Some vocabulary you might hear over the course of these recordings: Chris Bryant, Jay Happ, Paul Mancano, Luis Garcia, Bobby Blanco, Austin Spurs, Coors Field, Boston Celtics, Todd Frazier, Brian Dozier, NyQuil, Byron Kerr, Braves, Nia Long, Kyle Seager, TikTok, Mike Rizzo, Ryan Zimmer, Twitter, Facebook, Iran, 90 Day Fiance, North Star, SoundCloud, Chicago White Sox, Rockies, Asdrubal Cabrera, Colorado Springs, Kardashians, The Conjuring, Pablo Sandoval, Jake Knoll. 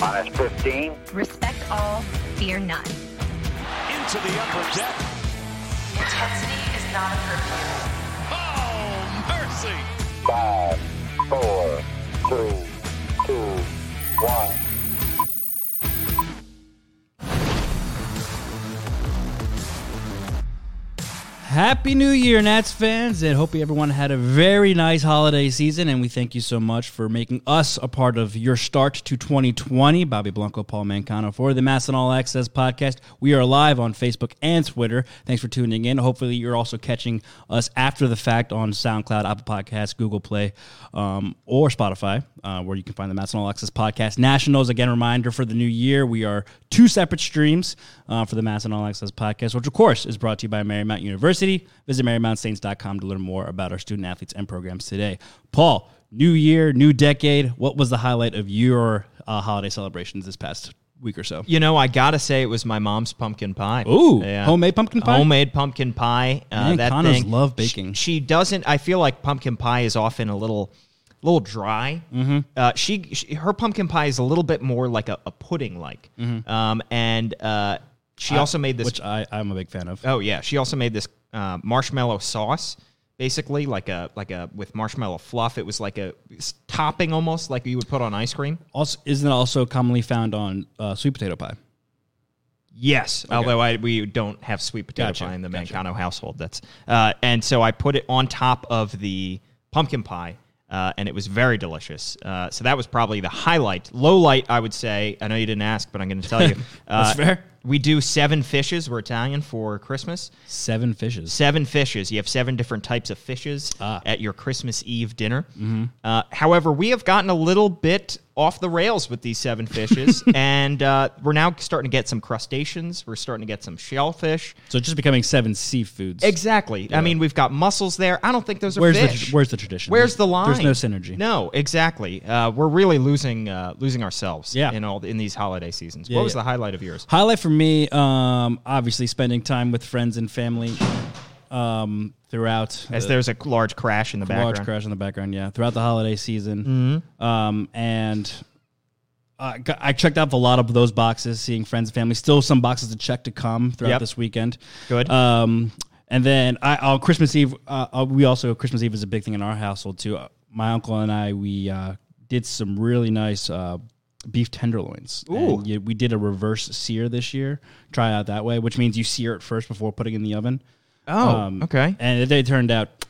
Minus 15. Respect all, fear none. Into the upper deck. Intensity is not a curfew. Oh, mercy. 5, 4, 3, 2, 1. Happy New Year, Nats fans, and hope everyone had a very nice holiday season, and we thank you so much for making us a part of your start to 2020. Bobby Blanco, Paul Mancano for the MASN All Access podcast. We are live on Facebook and Twitter. Thanks for tuning in. Hopefully, you're also catching us after the fact on SoundCloud, Apple Podcasts, Google Play, or Spotify, where you can find the MASN All Access podcast. Nationals, again, reminder for the new year, we are two separate streams for the MASN All Access podcast, which, of course, is brought to you by Marymount University. Visit MarymountSaints.com to learn more about our student-athletes and programs today. Paul, new year, new decade. What was the highlight of your holiday celebrations this past week or so? You know, I got to say it was my mom's pumpkin pie. Ooh, yeah. Homemade pumpkin pie? Homemade pumpkin pie. That Connor's thing. Love baking. She doesn't, I feel like pumpkin pie is often a little dry. Mm-hmm. Her pumpkin pie is a little bit more like a pudding-like. Mm-hmm. She also made this. Which I'm a big fan of. Oh, yeah. She also made this marshmallow sauce, basically like a with marshmallow fluff. It was like a topping almost like you would put on ice cream. Also, isn't it also commonly found on sweet potato pie? Yes, okay. Although we don't have sweet potato pie in the Mancano household. That's and so I put it on top of the pumpkin pie, and it was very delicious. So that was probably the highlight. Low light, I would say. I know you didn't ask, but I'm going to tell you. That's fair. We do 7 fishes. We're Italian for Christmas. 7 fishes. 7 fishes. You have 7 different types of fishes at your Christmas Eve dinner. Mm-hmm. However, we have gotten a little bit off the rails with these 7 fishes, and we're now starting to get some crustaceans. We're starting to get some shellfish. So it's just becoming 7 seafoods. Exactly. Yeah. I mean, we've got mussels there. I don't think those are fish. Where's the tradition? Where's the line? There's no synergy. No, exactly. We're really losing ourselves in these holiday seasons. Yeah, what was the highlight of yours? Highlight for me, obviously spending time with friends and family throughout. As there's a large crash in the background. Large crash in the background, yeah. Throughout the holiday season. Mm-hmm. I checked off a lot of those boxes, seeing friends and family. Still some boxes to check to come throughout this weekend. Good. And then on Christmas Eve, Christmas Eve is a big thing in our household, too. My uncle and I, we did some really nice beef tenderloins. Ooh. We did a reverse sear this year. Try it out that way, which means you sear it first before putting it in the oven. Oh, okay. And they turned out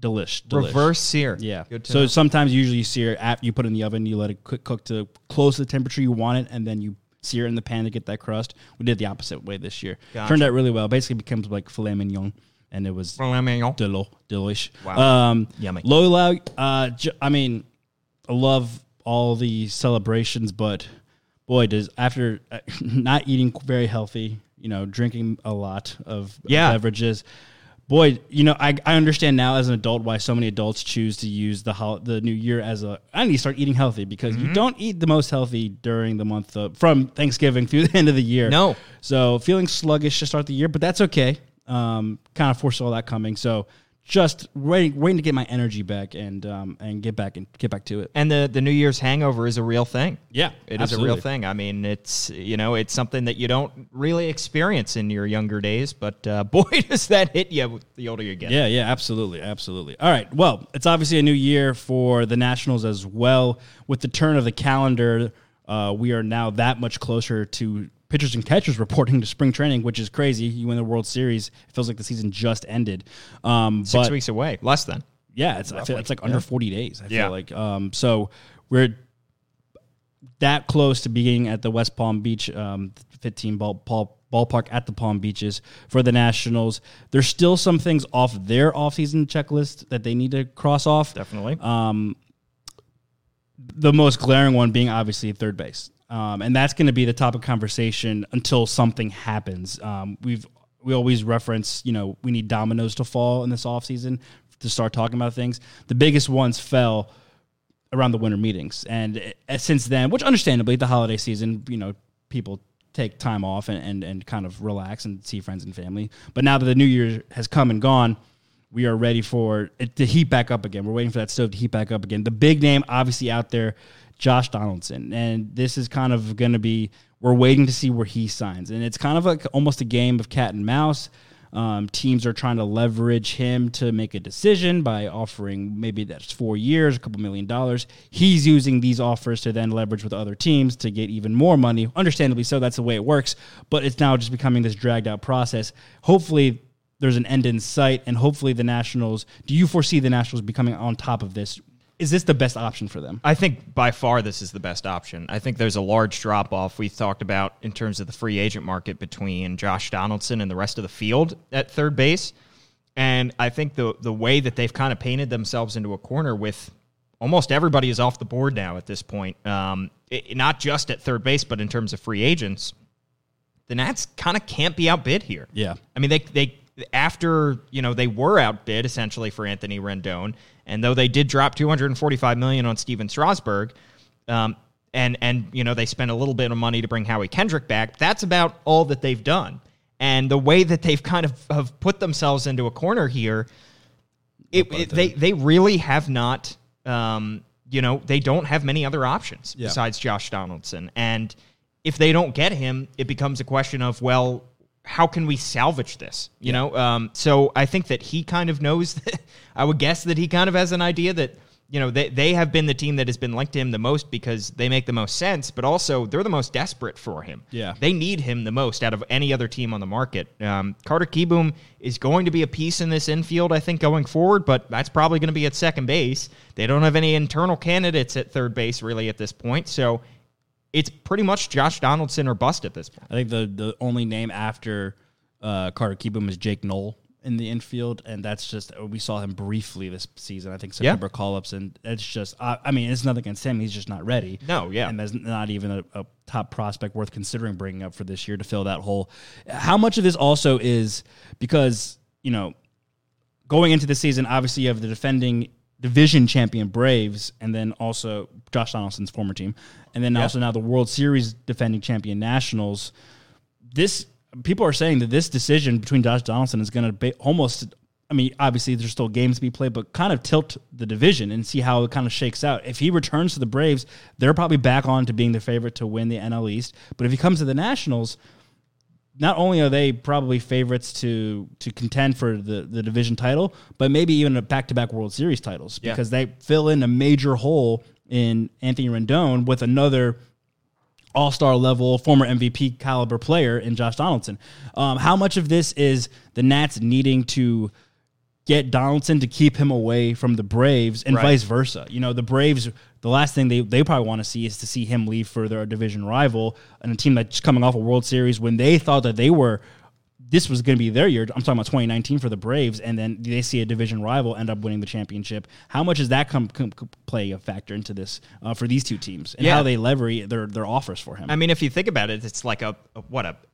delish. Reverse sear. Yeah. So sometimes usually you sear after you put it in the oven, you let it cook to close to the temperature you want it, and then you sear it in the pan to get that crust. We did the opposite way this year. Gotcha. Turned out really well. Basically becomes like filet mignon. And it was filet mignon. Delish. Wow. Yummy. I love all the celebrations, but boy, after not eating very healthy, drinking a lot of beverages, boy, I understand now as an adult why so many adults choose to use the new year as I need to start eating healthy, because you don't eat the most healthy during the month from Thanksgiving through the end of the year. No. So feeling sluggish to start the year, but that's okay. Kind of foresaw that coming. So just waiting to get my energy back and get back to it. And the New Year's hangover is a real thing. Yeah, it absolutely is a real thing. I mean, it's it's something that you don't really experience in your younger days, but boy, does that hit you the older you get. Yeah, absolutely. All right, well, it's obviously a new year for the Nationals as well. With the turn of the calendar, we are now that much closer to pitchers and catchers reporting to spring training, which is crazy. You win the World Series. It feels like the season just ended. 6 weeks away, less than. Yeah, it's like under 40 days, I feel like. So we're that close to being at the West Palm Beach 15 ballpark at the Palm Beaches for the Nationals. There's still some things off their offseason checklist that they need to cross off. Definitely. The most glaring one being obviously third base. And that's going to be the topic of conversation until something happens. We always reference, we need dominoes to fall in this offseason to start talking about things. The biggest ones fell around the winter meetings. And since then, which understandably, the holiday season, people take time off and kind of relax and see friends and family. But now that the new year has come and gone, we are ready for it to heat back up again. We're waiting for that stove to heat back up again. The big name, obviously, out there, Josh Donaldson. And this is kind of going to be, we're waiting to see where he signs. And it's kind of like almost a game of cat and mouse. Teams are trying to leverage him to make a decision by offering maybe that's 4 years, a couple $1 million. He's using these offers to then leverage with other teams to get even more money. Understandably so, that's the way it works. But it's now just becoming this dragged out process. Hopefully there's an end in sight, and hopefully the Nationals, do you foresee the Nationals becoming on top of this? Is this the best option for them? I think by far this is the best option. I think there's a large drop-off we talked about in terms of the free agent market between Josh Donaldson and the rest of the field at third base. And I think the way that they've kind of painted themselves into a corner with almost everybody is off the board now at this point, not just at third base, but in terms of free agents, the Nats kind of can't be outbid here. Yeah. I mean, they after, you know, they were outbid essentially for Anthony Rendon, and though they did drop $245 million on Steven Strasburg, and you know, they spent a little bit of money to bring Howie Kendrick back, that's about all that they've done. And the way that they've kind of have put themselves into a corner here, they really have not, you know, they don't have many other options besides Josh Donaldson. And if they don't get him, it becomes a question of, well, how can we salvage this? You know? So I think that he kind of knows that, I would guess that he kind of has an idea that, you know, they have been the team that has been linked to him the most because they make the most sense, but also they're the most desperate for him. Yeah. They need him the most out of any other team on the market. Carter Kieboom is going to be a piece in this infield, I think, going forward, but that's probably going to be at second base. They don't have any internal candidates at third base really at this point. So it's pretty much Josh Donaldson or bust at this point. I think the only name after Carter Kieboom is Jake Knoll in the infield, and that's just, we saw him briefly this season, I think September call-ups, and it's just, I mean, it's nothing against him. He's just not ready. No, yeah. And there's not even a top prospect worth considering bringing up for this year to fill that hole. How much of this also is because, you know, going into the season, obviously you have the defending division champion Braves, and then also Josh Donaldson's former team, and then also now the World Series defending champion Nationals. This, people are saying that this decision between Josh Donaldson is going to be almost, I mean, obviously there's still games to be played, but kind of tilt the division and see how it kind of shakes out. If he returns to the Braves, they're probably back on to being the favorite to win the NL East. But if he comes to the Nationals, not only are they probably favorites to contend for the division title, but maybe even a back-to-back World Series titles because they fill in a major hole in Anthony Rendon with another all-star level, former MVP caliber player in Josh Donaldson. How much of this is the Nats needing to get Donaldson to keep him away from the Braves and vice versa? You know, the Braves, the last thing they probably want to see is to see him leave for their division rival and a team that's coming off a World Series when they thought that they were, this was going to be their year. I'm talking about 2019 for the Braves, and then they see a division rival end up winning the championship. How much does that play a factor into this for these two teams and how they leverage their offers for him? I mean, if you think about it, it's like an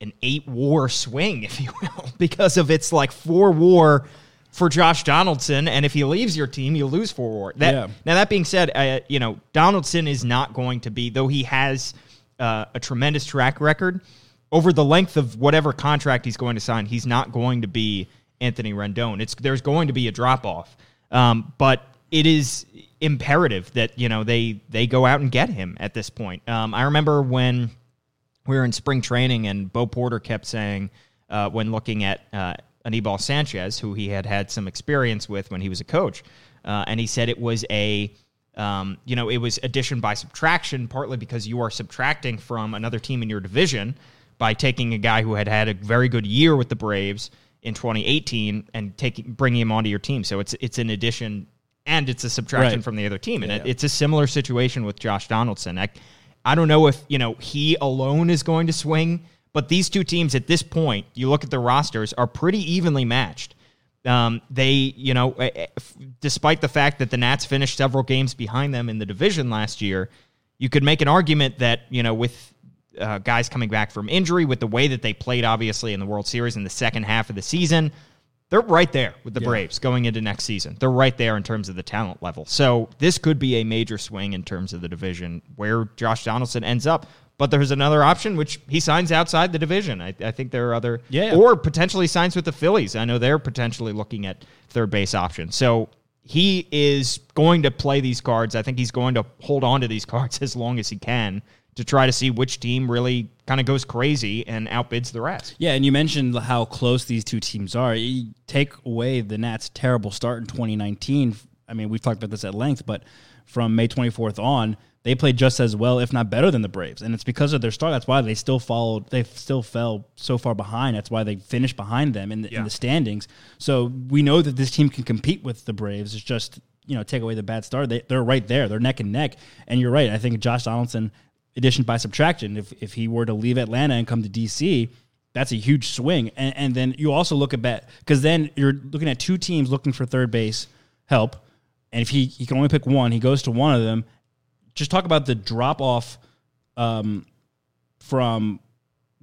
8-war swing, if you will, because of it's like 4-war for Josh Donaldson, and if he leaves your team, you lose 4-war. Now, that being said, you know, Donaldson is not going to be, though he has a tremendous track record, over the length of whatever contract he's going to sign, he's not going to be Anthony Rendon. There's going to be a drop-off, but it is imperative that, you know, they go out and get him at this point. I remember when we were in spring training and Bo Porter kept saying, when looking at Anibal Sanchez, who he had some experience with when he was a coach. And he said it was it was addition by subtraction, partly because you are subtracting from another team in your division by taking a guy who had a very good year with the Braves in 2018 and bringing him onto your team. So it's an addition and it's a subtraction from the other team. And it's a similar situation with Josh Donaldson. I don't know if, you know, he alone is going to swing, but these two teams at this point, you look at the rosters, are pretty evenly matched. They, you know, despite the fact that the Nats finished several games behind them in the division last year, you could make an argument that, you know, with guys coming back from injury, with the way that they played, obviously, in the World Series in the second half of the season, they're right there with the Braves going into next season. They're right there in terms of the talent level. So this could be a major swing in terms of the division where Josh Donaldson ends up. But there's another option, which he signs outside the division. I think there are other... Yeah. Or potentially signs with the Phillies. I know they're potentially looking at third base options. So he is going to play these cards. I think he's going to hold on to these cards as long as he can to try to see which team really kind of goes crazy and outbids the rest. Yeah, and you mentioned how close these two teams are. You take away the Nats' terrible start in 2019. I mean, we've talked about this at length, but from May 24th on... they played just as well, if not better, than the Braves. And it's because of their start. That's why they still fell so far behind. That's why they finished behind them in the standings. So we know that this team can compete with the Braves. It's just, take away the bad start. They're right there. They're neck and neck. And you're right. I think Josh Donaldson, addition by subtraction, if he were to leave Atlanta and come to D.C., that's a huge swing. And then you also look at that, because then you're looking at two teams looking for third base help. And if he can only pick one, he goes to one of them. Just talk about the drop-off from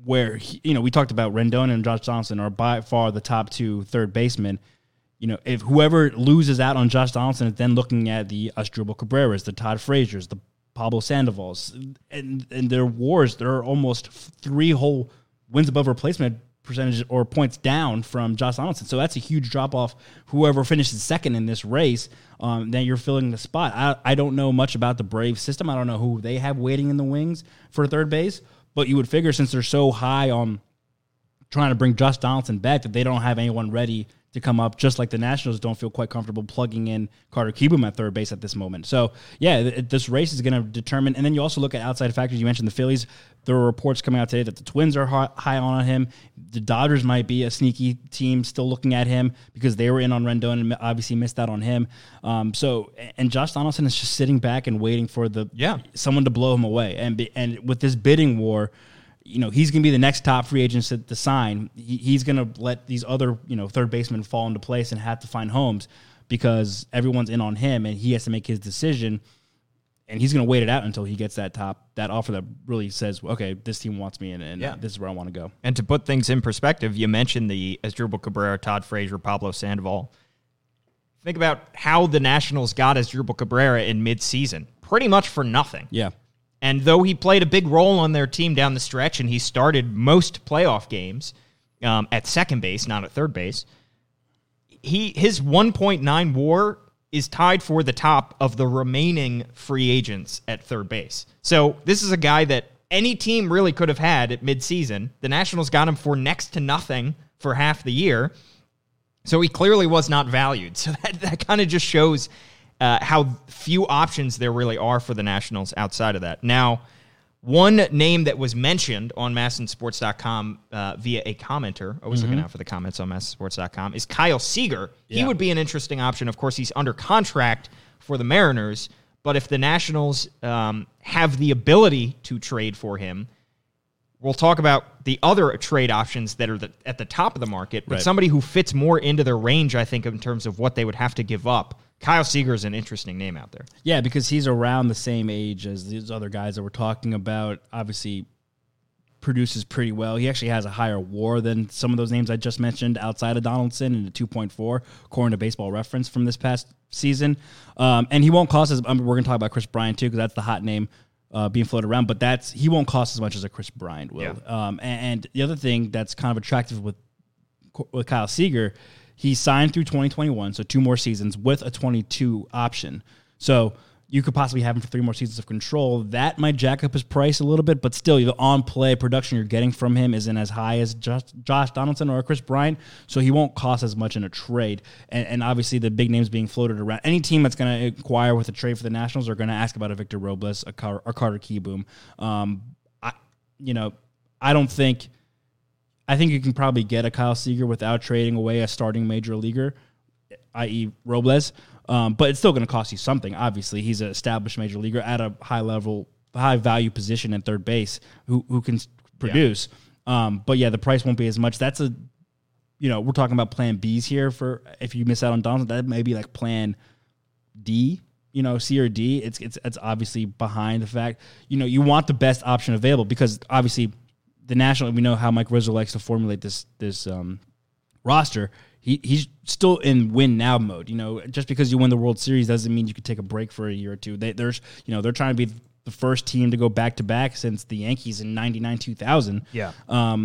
where, we talked about Rendon and Josh Donaldson are by far the top two third basemen. If whoever loses out on Josh Donaldson is then looking at the Asdrubal Cabreras, the Todd Frazier's, the Pablo Sandoval's, and their wars, they're almost three whole wins above replacement percentage or points down from Josh Donaldson. So that's a huge drop-off. Whoever finishes second in this race, then you're filling the spot. I don't know much about the Braves system. I don't know who they have waiting in the wings for third base, but you would figure since they're so high on trying to bring Josh Donaldson back that they don't have anyone ready to come up, just like the Nationals don't feel quite comfortable plugging in Carter Kieboom at third base at this moment. So, this race is going to determine. And then you also look at outside factors. You mentioned the Phillies. There were reports coming out today that the Twins are high on him. The Dodgers might be a sneaky team still looking at him because they were in on Rendon and obviously missed out on him. And Josh Donaldson is just sitting back and waiting for someone to blow him away. And with this bidding war, he's going to be the next top free agent to sign. He's going to let these other, third basemen fall into place and have to find homes because everyone's in on him and he has to make his decision. And he's going to wait it out until he gets that offer that really says, okay, this team wants me and this is where I want to go. And to put things in perspective, you mentioned the Asdrubal Cabrera, Todd Frazier, Pablo Sandoval. Think about how the Nationals got Asdrubal Cabrera in midseason, pretty much for nothing. Yeah. And though he played a big role on their team down the stretch and he started most playoff games at second base, not at third base, his 1.9 WAR is tied for the top of the remaining free agents at third base. So this is a guy that any team really could have had at midseason. The Nationals got him for next to nothing for half the year, so he clearly was not valued. So that kind of just shows how few options there really are for the Nationals outside of that. Now, one name that was mentioned on MASNsports.com via a commenter, always looking out for the comments on MASNsports.com, is Kyle Seager. Yeah. He would be an interesting option. Of course, he's under contract for the Mariners, but if the Nationals have the ability to trade for him, we'll talk about the other trade options that are at the top of the market, but somebody who fits more into their range, I think, in terms of what they would have to give up. Kyle Seager is an interesting name out there. Yeah, because he's around the same age as these other guys that we're talking about. Obviously, produces pretty well. He actually has a higher WAR than some of those names I just mentioned outside of Donaldson, and a 2.4, according to Baseball Reference from this past season. And he won't cost as much. We're going to talk about Chris Bryant, too, because that's the hot name being floated around. But he won't cost as much as a Chris Bryant will. Yeah. And the other thing that's kind of attractive with Kyle Seager, he signed through 2021, so two more seasons with a 22 option. So you could possibly have him for three more seasons of control. That might jack up his price a little bit, but still, the on-play production you're getting from him isn't as high as Josh Donaldson or Chris Bryant, so he won't cost as much in a trade. And obviously, the big names being floated around. Any team that's going to inquire with a trade for the Nationals are going to ask about a Victor Robles, a Carter Kieboom. I think you can probably get a Kyle Seager without trading away a starting major leaguer, i.e. Robles, but it's still going to cost you something, obviously. He's an established major leaguer at a high-level, high-value position at third base who can produce. Yeah. The price won't be as much. That's we're talking about plan Bs here for if you miss out on Donaldson. That may be like plan D. C or D. It's obviously behind the fact. You want the best option available because, obviously, the National, we know how Mike Rizzo likes to formulate this roster. He's still in win now mode. Just because you win the World Series doesn't mean you can take a break for a year or two. They're trying to be the first team to go back-to-back since the Yankees in 99-2000. Yeah.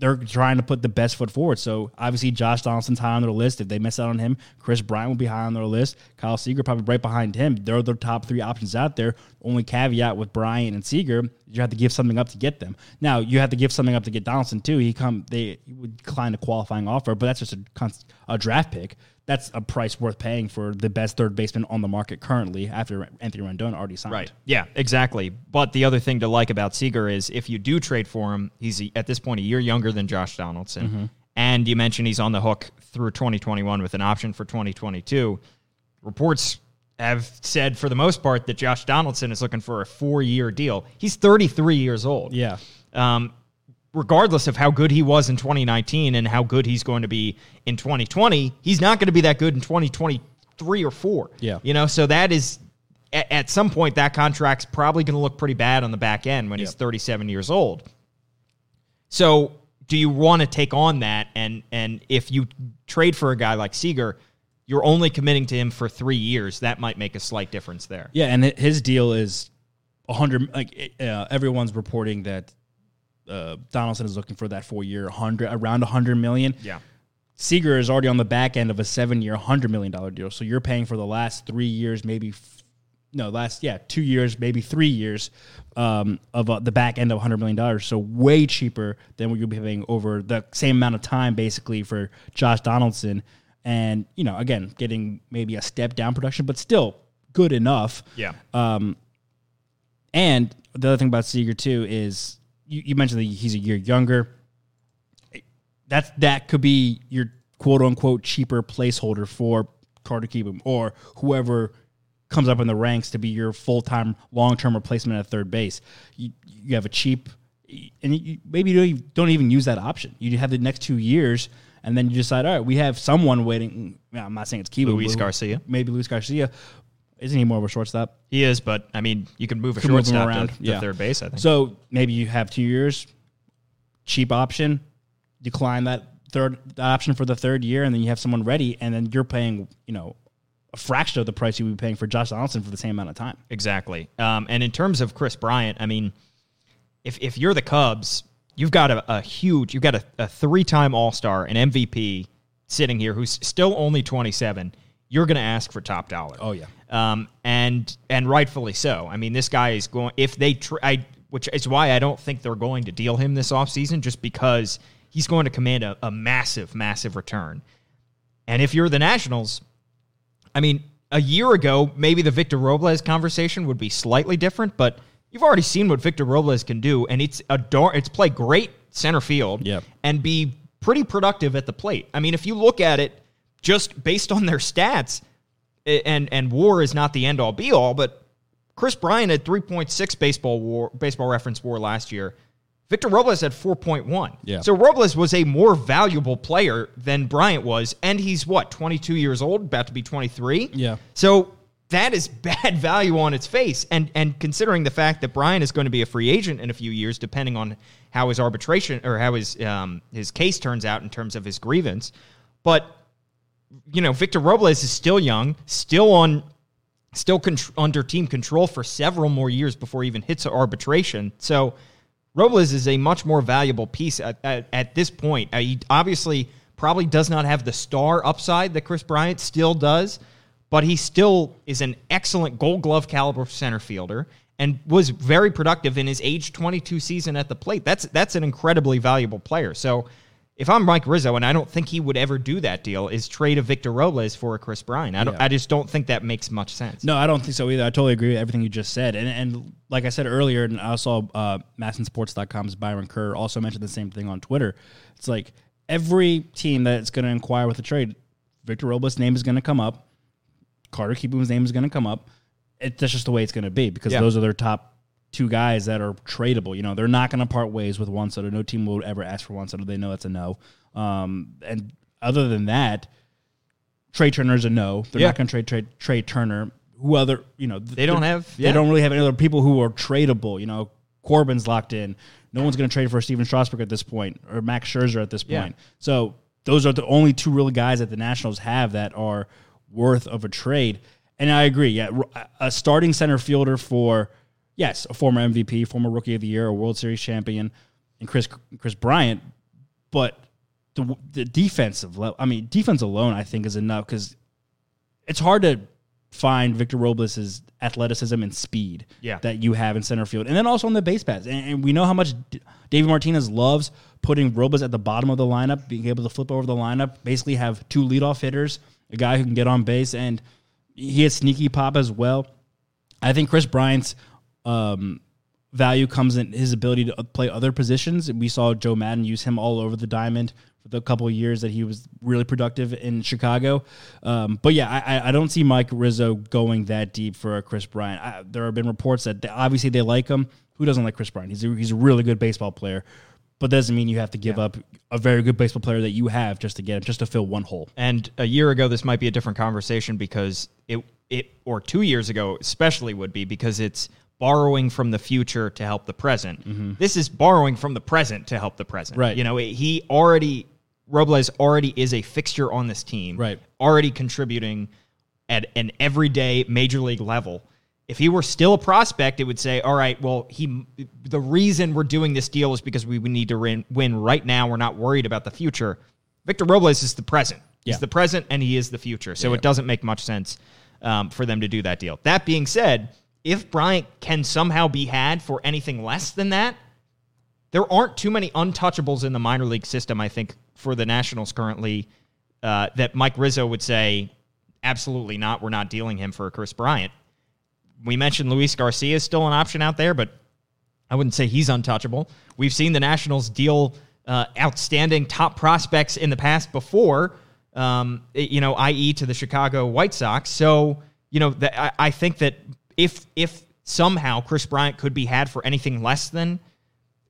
They're trying to put the best foot forward. So, obviously, Josh Donaldson's high on their list. If they miss out on him, Chris Bryant will be high on their list. Kyle Seager probably right behind him. They're the top three options out there. Only caveat with Bryant and Seager, you have to give something up to get them. Now, you have to give something up to get Donaldson, too. They would decline a qualifying offer, but that's just a draft pick. That's a price worth paying for the best third baseman on the market currently after Anthony Rendon already signed. Right. Yeah, exactly. But the other thing to like about Seager is if you do trade for him, he's at this point a year younger than Josh Donaldson. Mm-hmm. And you mentioned he's on the hook through 2021 with an option for 2022. Reports have said for the most part that Josh Donaldson is looking for a 4-year deal. He's 33 years old. Yeah. Regardless of how good he was in 2019 and how good he's going to be in 2020, he's not going to be that good in 2023 or 4. Yeah. You know, so that is, at some point, that contract's probably going to look pretty bad on the back end when he's 37 years old. So do you want to take on that? And if you trade for a guy like Seager, you're only committing to him for 3 years. That might make a slight difference there. Yeah, and his deal is 100. Like everyone's reporting that Donaldson is looking for that 4-year, around $100 million. Yeah. Seager is already on the back end of a 7-year, $100 million deal. So you're paying for the last 3 years, maybe, 2 years, maybe 3 years of the back end of $100 million. So way cheaper than what you'll be paying over the same amount of time, basically, for Josh Donaldson. And, again, getting maybe a step down production, but still good enough. Yeah. And the other thing about Seager, too, is you mentioned that he's a year younger. That could be your quote-unquote cheaper placeholder for Carter Kieboom or whoever comes up in the ranks to be your full-time, long-term replacement at third base. You have a cheap, and maybe you don't even use that option. You have the next 2 years, and then you decide, all right, we have someone waiting. I'm not saying it's Kieboom. Luis Garcia. Maybe Luis Garcia. Isn't he more of a shortstop? He is, but, you can move a shortstop around to third base, I think. So maybe you have 2 years, cheap option, decline that option for the third year, and then you have someone ready, and then you're paying, a fraction of the price you would be paying for Josh Donaldson for the same amount of time. Exactly. And in terms of Chris Bryant, if you're the Cubs, you've got a three-time All-Star, an MVP sitting here who's still only 27. You're going to ask for top dollar. Oh, yeah. And rightfully so. This guy is going, if they try, which is why I don't think they're going to deal him this offseason, just because he's going to command a massive, massive return. And if you're the Nationals, a year ago, maybe the Victor Robles conversation would be slightly different, but you've already seen what Victor Robles can do, and it's play great center field and be pretty productive at the plate. If you look at it, just based on their stats, and WAR is not the end-all, be-all, but Chris Bryant had 3.6 baseball reference WAR last year. Victor Robles had 4.1. Yeah. So Robles was a more valuable player than Bryant was, and he's, 22 years old, about to be 23? Yeah. So that is bad value on its face, and considering the fact that Bryant is going to be a free agent in a few years, depending on how his arbitration or how his case turns out in terms of his grievance, but Victor Robles is still young, still under team control for several more years before he even hits arbitration. So Robles is a much more valuable piece at this point. He obviously probably does not have the star upside that Chris Bryant still does, but he still is an excellent Gold Glove caliber center fielder and was very productive in his age 22 season at the plate. That's an incredibly valuable player. So if I'm Mike Rizzo, and I don't think he would ever do that deal, is trade a Victor Robles for a Chris Bryant. I just don't think that makes much sense. No, I don't think so either. I totally agree with everything you just said. And like I said earlier, and I saw MASNsports.com's Byron Kerr also mentioned the same thing on Twitter. It's like every team that's going to inquire with a trade, Victor Robles' name is going to come up. Carter Kieboom's name is going to come up. That's just the way it's going to be because those are their top two guys that are tradable. They're not going to part ways with Juan Soto. No team will ever ask for Juan Soto. They know that's a no. And other than that, Trey Turner is a no. They're not going to trade Trey Turner. Who other? They don't really have any other people who are tradable. Corbin's locked in. No one's going to trade for Steven Strasburg at this point or Max Scherzer at this point. So those are the only two real guys that the Nationals have that are worth of a trade. And I agree. Yeah, a starting center fielder for yes, a former MVP, former Rookie of the Year, a World Series champion, and Chris Bryant, but the defense alone, I think, is enough because it's hard to find Victor Robles' athleticism and speed that you have in center field. And then also on the base paths. And we know how much David Martinez loves putting Robles at the bottom of the lineup, being able to flip over the lineup, basically have two leadoff hitters, a guy who can get on base, and he has sneaky pop as well. I think Chris Bryant's value comes in his ability to play other positions. We saw Joe Madden use him all over the diamond for the couple of years that he was really productive in Chicago. But yeah, I don't see Mike Rizzo going that deep for Chris Bryant. There have been reports that obviously they like him. Who doesn't like Chris Bryant? He's a really good baseball player, but doesn't mean you have to give up a very good baseball player that you have just to get him, just to fill one hole. And a year ago, this might be a different conversation because it or 2 years ago especially would be, because it's borrowing from the future to help the present. Mm-hmm. This is borrowing from the present to help the present. Right. You know, Robles already is a fixture on this team. Right. Already contributing at an everyday major league level. If he were still a prospect, it would say, all right, well, the reason we're doing this deal is because we need to win right now. We're not worried about the future. Victor Robles is the present. Yeah. He's the present and he is the future. So it doesn't make much sense for them to do that deal. That being said, if Bryant can somehow be had for anything less than that, there aren't too many untouchables in the minor league system, I think, for the Nationals currently, that Mike Rizzo would say, absolutely not, we're not dealing him for Chris Bryant. We mentioned Luis Garcia is still an option out there, but I wouldn't say he's untouchable. We've seen the Nationals deal outstanding top prospects in the past before, i.e. to the Chicago White Sox. So, I think that if somehow Chris Bryant could be had for anything less than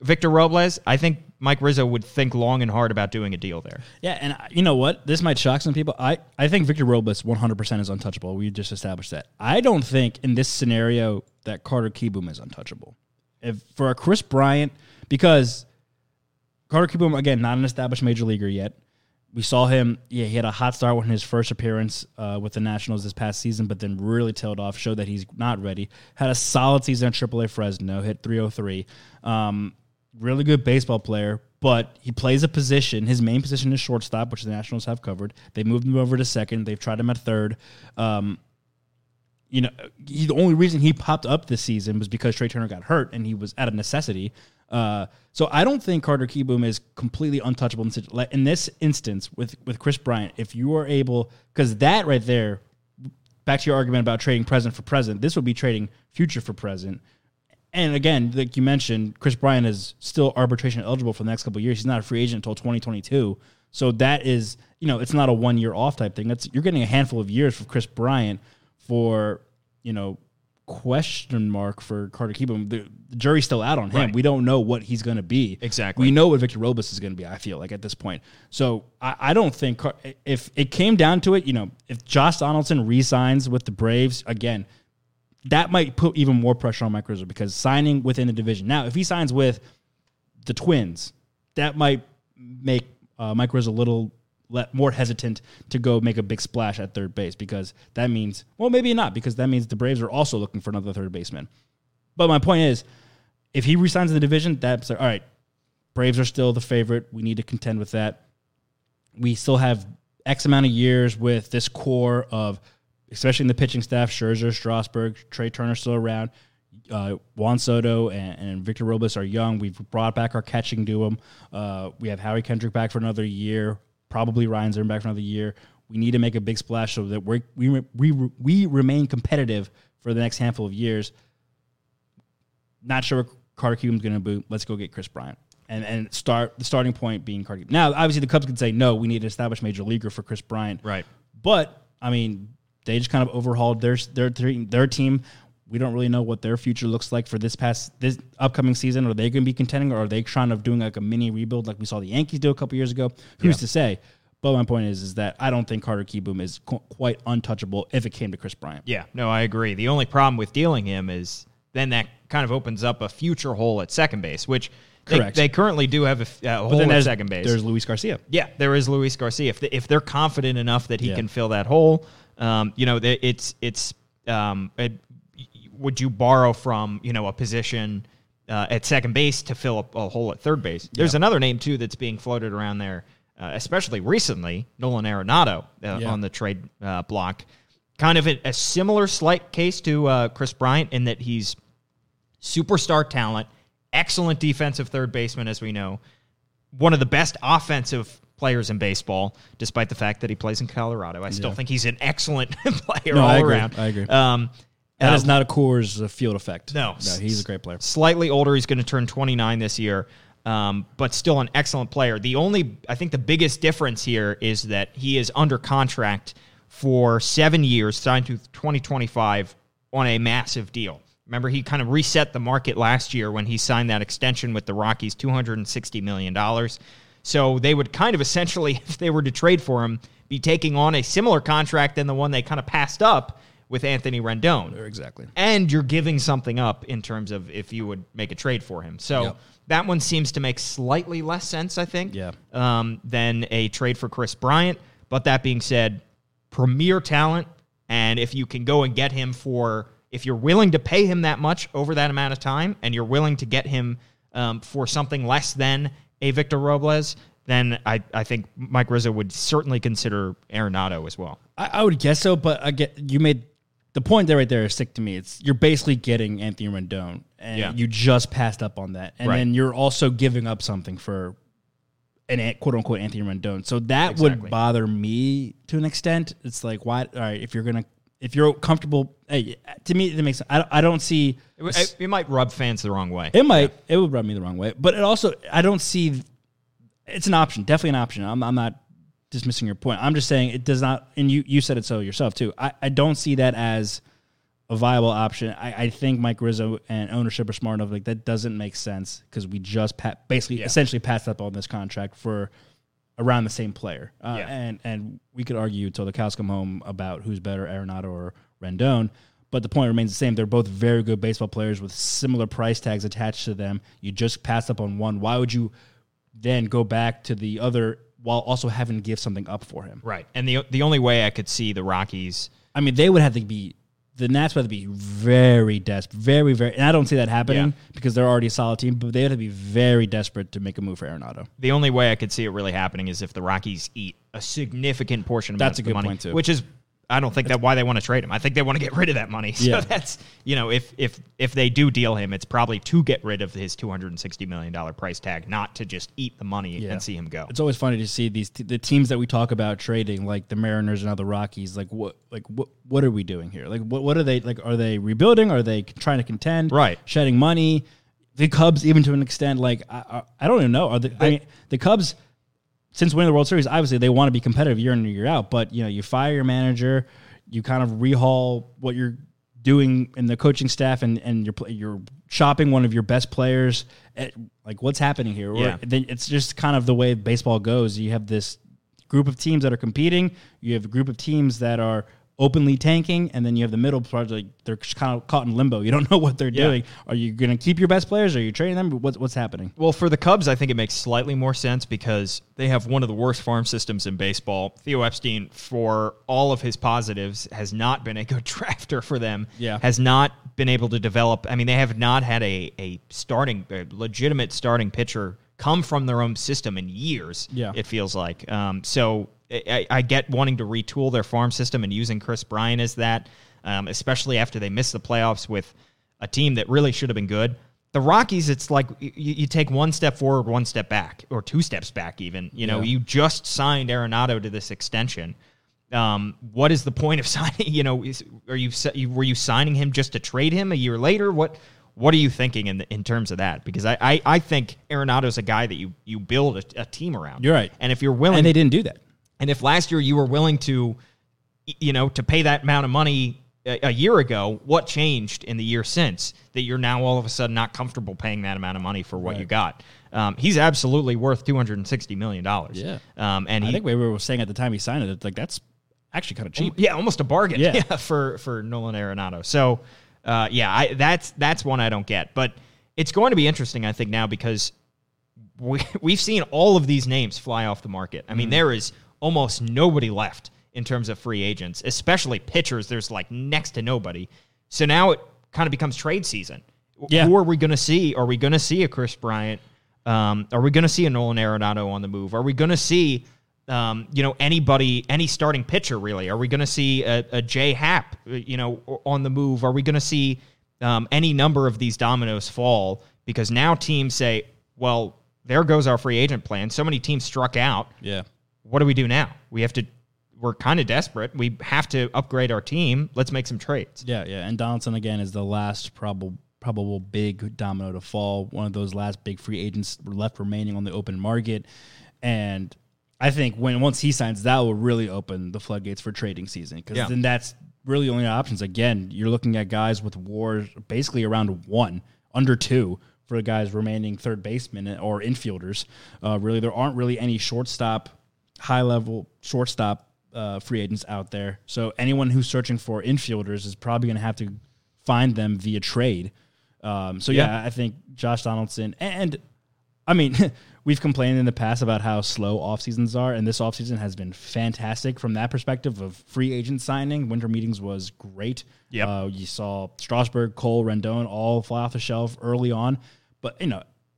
Victor Robles, I think Mike Rizzo would think long and hard about doing a deal there. Yeah, and you know what? This might shock some people. I think Victor Robles 100% is untouchable. We just established that. I don't think in this scenario that Carter Kieboom is untouchable. If for a Chris Bryant, because Carter Kieboom, again, not an established major leaguer yet. We saw him, he had a hot start when his first appearance with the Nationals this past season, but then really tailed off, showed that he's not ready. Had a solid season at AAA Fresno, hit .303. Really good baseball player, but he plays a position. His main position is shortstop, which the Nationals have covered. They moved him over to second. They've tried him at third. The only reason he popped up this season was because Trey Turner got hurt, and he was out of necessity. So I don't think Carter Kieboom is completely untouchable in this instance with Chris Bryant. If you are able, because that right there, back to your argument about trading present for present, this would be trading future for present. And again, like you mentioned, Chris Bryant is still arbitration eligible for the next couple of years. He's not a free agent until 2022. So that is, it's not a 1 year off type thing. You're getting a handful of years for Chris Bryant for, question mark for Carter Kieboom. The jury's still out on him. Right. We don't know what he's going to be. Exactly. We know what Victor Robles is going to be, I feel like, at this point. So I don't think, if it came down to it, if Josh Donaldson re-signs with the Braves, again, that might put even more pressure on Mike Rizzo because signing within the division. Now, if he signs with the Twins, that might make Mike Rizzo a little more hesitant to go make a big splash at third base because that means, well, maybe not, because that means the Braves are also looking for another third baseman. But my point is, if he resigns in the division, that's all right. Braves are still the favorite. We need to contend with that. We still have X amount of years with this core of, especially in the pitching staff, Scherzer, Strasburg, Trey Turner still around. Juan Soto and Victor Robles are young. We've brought back our catching duo. We have Howie Kendrick back for another year. Probably Ryan Zimmer back for another year. We need to make a big splash so that we remain competitive for the next handful of years. Not sure what Carter Kieboom's going to boot. Let's go get Chris Bryant and start the starting point being Carter Kieboom. Now, obviously, the Cubs could say no. We need to establish major leaguer for Chris Bryant. Right, but I mean, they just kind of overhauled their team. We don't really know what their future looks like for this upcoming season. Are they going to be contending, or are they trying to doing like a mini rebuild like we saw the Yankees do a couple years ago? Who's to say? But my point is that I don't think Carter Kieboom is quite untouchable if it came to Chris Bryant. Yeah, no, I agree. The only problem with dealing him is then that kind of opens up a future hole at second base, which they currently do have a hole at second base. There's Luis Garcia. Yeah, there is Luis Garcia. If they're confident enough that he can fill that hole, would you borrow from, you know, a position at second base to fill up a hole at third base? There's another name, too, that's being floated around there, especially recently, Nolan Arenado on the trade block. Kind of a similar slight case to Chris Bryant in that he's superstar talent, excellent defensive third baseman, as we know, one of the best offensive players in baseball, despite the fact that he plays in Colorado. I still think he's an excellent player around. I agree. That is not a Coors Field effect. No, he's a great player. Slightly older. He's going to turn 29 this year, but still an excellent player. I think the biggest difference here is that he is under contract for 7 years, signed to 2025 on a massive deal. Remember, he kind of reset the market last year when he signed that extension with the Rockies, $260 million. So they would kind of essentially, if they were to trade for him, be taking on a similar contract than the one they kind of passed up with Anthony Rendon. Exactly. And you're giving something up in terms of if you would make a trade for him. So that one seems to make slightly less sense, I think, than a trade for Chris Bryant. But that being said, premier talent, and if you can go and get him for... If you're willing to pay him that much over that amount of time and you're willing to get him for something less than a Victor Robles, then I think Mike Rizzo would certainly consider Arenado as well. I would guess so, but you made the point there right there is sick to me. You're basically getting Anthony Rendon, and you just passed up on that. And then you're also giving up something for an quote-unquote Anthony Rendon. So that would bother me to an extent. It's like, why? All right, if you're comfortable, hey, to me, that makes sense. I don't see... It might rub fans the wrong way. It might. Yeah. It would rub me the wrong way. But it also, I don't see... It's an option. Definitely an option. I'm not dismissing your point. I'm just saying it does not... And you said it so yourself, too. I don't see that as a viable option. I think Mike Rizzo and ownership are smart enough. Like, that doesn't make sense because we just essentially passed up on this contract for... around the same player. And we could argue till the cows come home about who's better, Arenado or Rendon, but the point remains the same. They're both very good baseball players with similar price tags attached to them. You just passed up on one. Why would you then go back to the other while also having to give something up for him? Right. And the only way I could see the Rockies... I mean, they would have to be... The Nats would have to be very desperate, very, very... And I don't see that happening because they're already a solid team, but they would have to be very desperate to make a move for Arenado. The only way I could see it really happening is if the Rockies eat a significant portion of the money. That's a good point, too. Which is, I don't think that's why they want to trade him. I think they want to get rid of that money. So that's, you know, if they do deal him, it's probably to get rid of his $260 million price tag, not to just eat the money and see him go. It's always funny to see the teams that we talk about trading, like the Mariners and other Rockies. What are we doing here? Like, what are they like? Are they rebuilding? Are they trying to contend? Right, shedding money. The Cubs, even to an extent, like I don't even know. The Cubs? Since winning the World Series, obviously they want to be competitive year in and year out, but you know, you fire your manager, you kind of rehaul what you're doing in the coaching staff, and you're shopping one of your best players. Like, what's happening here? It's just kind of the way baseball goes. You have this group of teams that are competing, you have a group of teams that are openly tanking, and then you have the middle part, like they're kind of caught in limbo. You don't know what they're doing. Are you going to keep your best players? Are you trading them? What's happening? Well, for the Cubs, I think it makes slightly more sense because they have one of the worst farm systems in baseball. Theo Epstein, for all of his positives, has not been a good drafter for them. Yeah. Has not been able to develop. I mean, they have not had a legitimate starting pitcher come from their own system in years, it feels like. So I get wanting to retool their farm system and using Chris Bryant as that, especially after they missed the playoffs with a team that really should have been good. The Rockies, it's like you take one step forward, one step back, or two steps back even. You know, you just signed Arenado to this extension. What is the point of signing? You know, were you signing him just to trade him a year later? What are you thinking in terms of that? Because I think Arenado's a guy that you build a team around. You're right. And if you're willing... And they didn't do that. And if last year you were willing to, you know, to pay that amount of money a year ago, what changed in the year since that you're now all of a sudden not comfortable paying that amount of money for what you got? He's absolutely worth $260 million. Yeah. And I think we were saying at the time he signed it, it's like that's actually kind of cheap. Yeah, almost a bargain for Nolan Arenado. So... that's one I don't get, but it's going to be interesting, I think, now because we've seen all of these names fly off the market. I mean, there is almost nobody left in terms of free agents, especially pitchers. There's like next to nobody. So now it kind of becomes trade season. Yeah. Who are we going to see? Are we going to see a Chris Bryant? Are we going to see a Nolan Arenado on the move? Are we going to see, anybody, any starting pitcher really? Are we going to see a Jay Happ, on the move? Are we going to see any number of these dominoes fall? Because now teams say, well, there goes our free agent plan. So many teams struck out. Yeah. What do we do now? We're kind of desperate. We have to upgrade our team. Let's make some trades. Yeah, yeah. And Donaldson, again, is the last probable big domino to fall, one of those last big free agents left remaining on the open market. And I think once he signs, that will really open the floodgates for trading season, because then that's really only options. Again, you're looking at guys with WAR basically around one, under two, for the guys remaining third basemen or infielders. Really, there aren't really any high-level shortstop free agents out there. So anyone who's searching for infielders is probably going to have to find them via trade. I think Josh Donaldson, and I mean, we've complained in the past about how slow off seasons are, and this off season has been fantastic from that perspective of free agent signing. Winter meetings was great. Yep. You saw Strasburg, Cole, Rendon all fly off the shelf early on. But,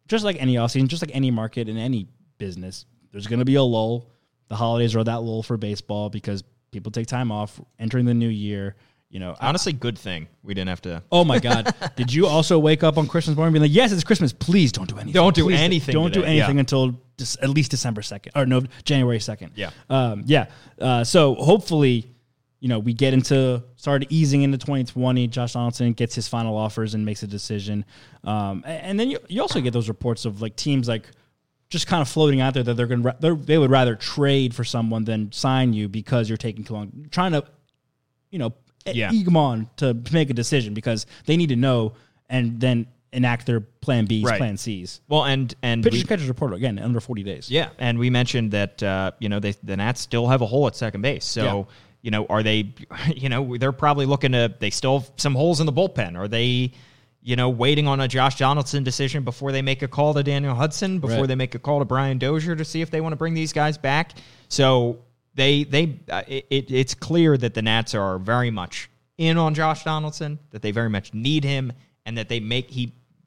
just like any offseason, just like any market in any business, there's going to be a lull. The holidays are that lull for baseball because people take time off entering the new year. Honestly, good thing we didn't have to. Oh, my God. Did you also wake up on Christmas morning being like, yes, it's Christmas. Please don't do anything. Don't do anything until at least December 2nd or no, January 2nd. Yeah. So hopefully, we start easing into 2020. Josh Donaldson gets his final offers and makes a decision. And then you also get those reports of like teams like, just kind of floating out there that they would rather trade for someone than sign you because you're taking too long, trying to, egg them on to make a decision because they need to know and then enact their plan Bs, right. Plan Cs. Well, and pitchers reported again under 40 days. Yeah, and we mentioned that the Nats still have a hole at second base, so. Yeah. Are they? They're probably looking to. They still have some holes in the bullpen. Are they? Waiting on a Josh Donaldson decision before they make a call to Daniel Hudson, before they make a call to Brian Dozier to see if they want to bring these guys back. So it's clear that the Nats are very much in on Josh Donaldson, that they very much need him, and that they make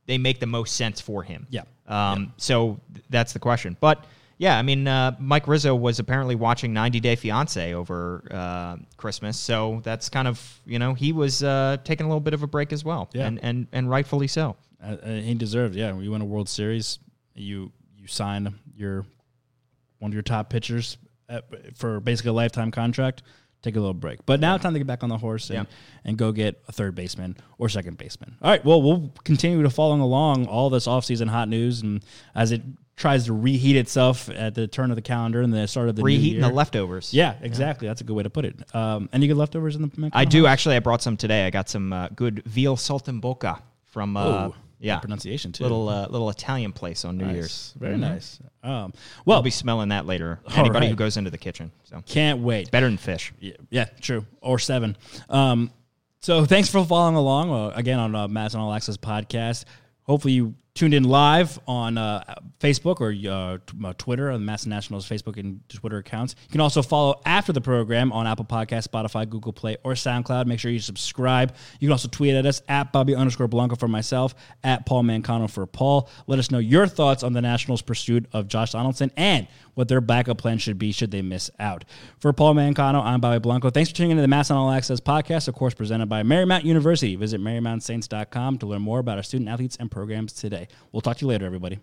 the most sense for him. Yeah. So that's the question. But yeah, I mean, Mike Rizzo was apparently watching 90 Day Fiance over Christmas, so that's kind of he was taking a little bit of a break as well, and rightfully so. He deserved, yeah. You win a World Series, you sign one of your top pitchers for basically a lifetime contract. Take a little break, but now it's time to get back on the horse and go get a third baseman or second baseman. All right, well, we'll continue to follow along all this offseason hot news and as it tries to reheat itself at the turn of the calendar and the start of the new year. Reheating the leftovers. Yeah, exactly. Yeah. That's a good way to put it. Any good leftovers in the McConnell I do, house? Actually. I brought some today. I got some good veal saltimbocca from... pronunciation, too. Little Italian place on New Year's. Very nice. Well, I'll be smelling that later. Anybody who goes into the kitchen. So. Can't wait. It's better than fish. Yeah, true. Or seven. So thanks for following along, again, on MASN All Access Podcast. Hopefully you tuned in live on Facebook or Twitter, on the MASN Nationals Facebook and Twitter accounts. You can also follow after the program on Apple Podcasts, Spotify, Google Play, or SoundCloud. Make sure you subscribe. You can also tweet at us, at Bobby_Blanco for myself, at Paul Mancano for Paul. Let us know your thoughts on the Nationals' pursuit of Josh Donaldson and what their backup plan should be should they miss out. For Paul Mancano, I'm Bobby Blanco. Thanks for tuning into the MASN All Access Podcast, of course, presented by Marymount University. Visit MarymountSaints.com to learn more about our student athletes and programs today. We'll talk to you later, everybody.